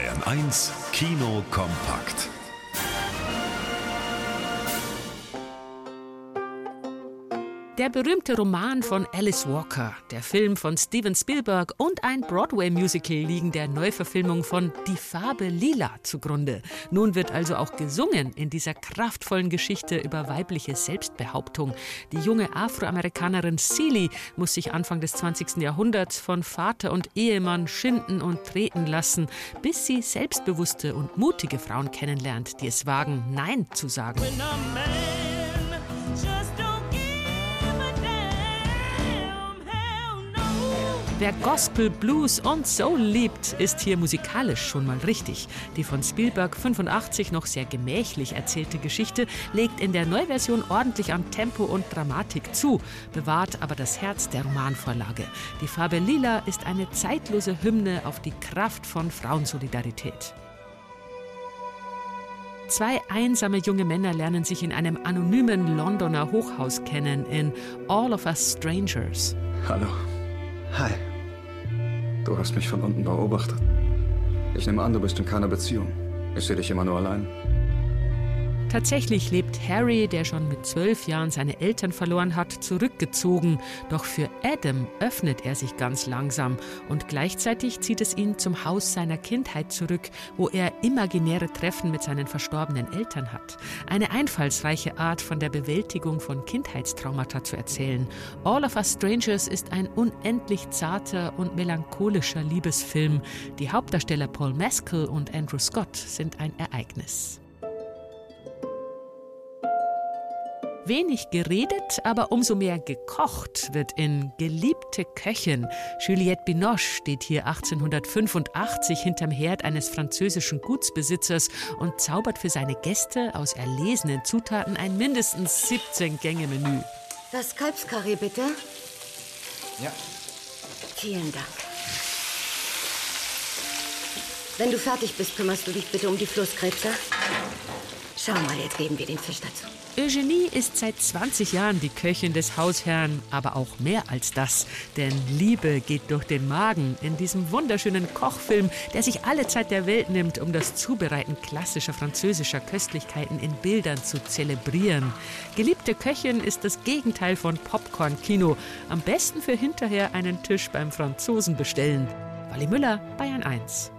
Bayern 1 Kino kompakt. Der berühmte Roman von Alice Walker, der Film von Steven Spielberg und ein Broadway-Musical liegen der Neuverfilmung von Die Farbe Lila zugrunde. Nun wird also auch gesungen in dieser kraftvollen Geschichte über weibliche Selbstbehauptung. Die junge Afroamerikanerin Celie muss sich Anfang des 20. Jahrhunderts von Vater und Ehemann schinden und treten lassen, bis sie selbstbewusste und mutige Frauen kennenlernt, die es wagen, Nein zu sagen. Wer Gospel, Blues und Soul liebt, ist hier musikalisch schon mal richtig. Die von Spielberg 85 noch sehr gemächlich erzählte Geschichte legt in der Neuversion ordentlich an Tempo und Dramatik zu, bewahrt aber das Herz der Romanvorlage. Die Farbe Lila ist eine zeitlose Hymne auf die Kraft von Frauensolidarität. Zwei einsame junge Männer lernen sich in einem anonymen Londoner Hochhaus kennen in All of Us Strangers. Hallo. Hi. Du hast mich von unten beobachtet. Ich nehme an, du bist in keiner Beziehung. Ich sehe dich immer nur allein. Tatsächlich lebt Harry, der schon mit 12 Jahren seine Eltern verloren hat, zurückgezogen. Doch für Adam öffnet er sich ganz langsam. Und gleichzeitig zieht es ihn zum Haus seiner Kindheit zurück, wo er imaginäre Treffen mit seinen verstorbenen Eltern hat. Eine einfallsreiche Art, von der Bewältigung von Kindheitstraumata zu erzählen. All of Us Strangers ist ein unendlich zarter und melancholischer Liebesfilm. Die Hauptdarsteller Paul Mescal und Andrew Scott sind ein Ereignis. Wenig geredet, aber umso mehr gekocht wird in Geliebte Köchin. Juliette Binoche steht hier 1885 hinterm Herd eines französischen Gutsbesitzers und zaubert für seine Gäste aus erlesenen Zutaten ein mindestens 17-Gänge-Menü. Das Kalbskarree bitte. Ja. Vielen Dank. Wenn du fertig bist, kümmerst du dich bitte um die Flusskrebse. Schau mal, jetzt geben wir den Fisch dazu. Eugenie ist seit 20 Jahren die Köchin des Hausherrn, aber auch mehr als das. Denn Liebe geht durch den Magen in diesem wunderschönen Kochfilm, der sich alle Zeit der Welt nimmt, um das Zubereiten klassischer französischer Köstlichkeiten in Bildern zu zelebrieren. Geliebte Köchin ist das Gegenteil von Popcorn-Kino. Am besten für hinterher einen Tisch beim Franzosen bestellen. Wally Müller, Bayern 1.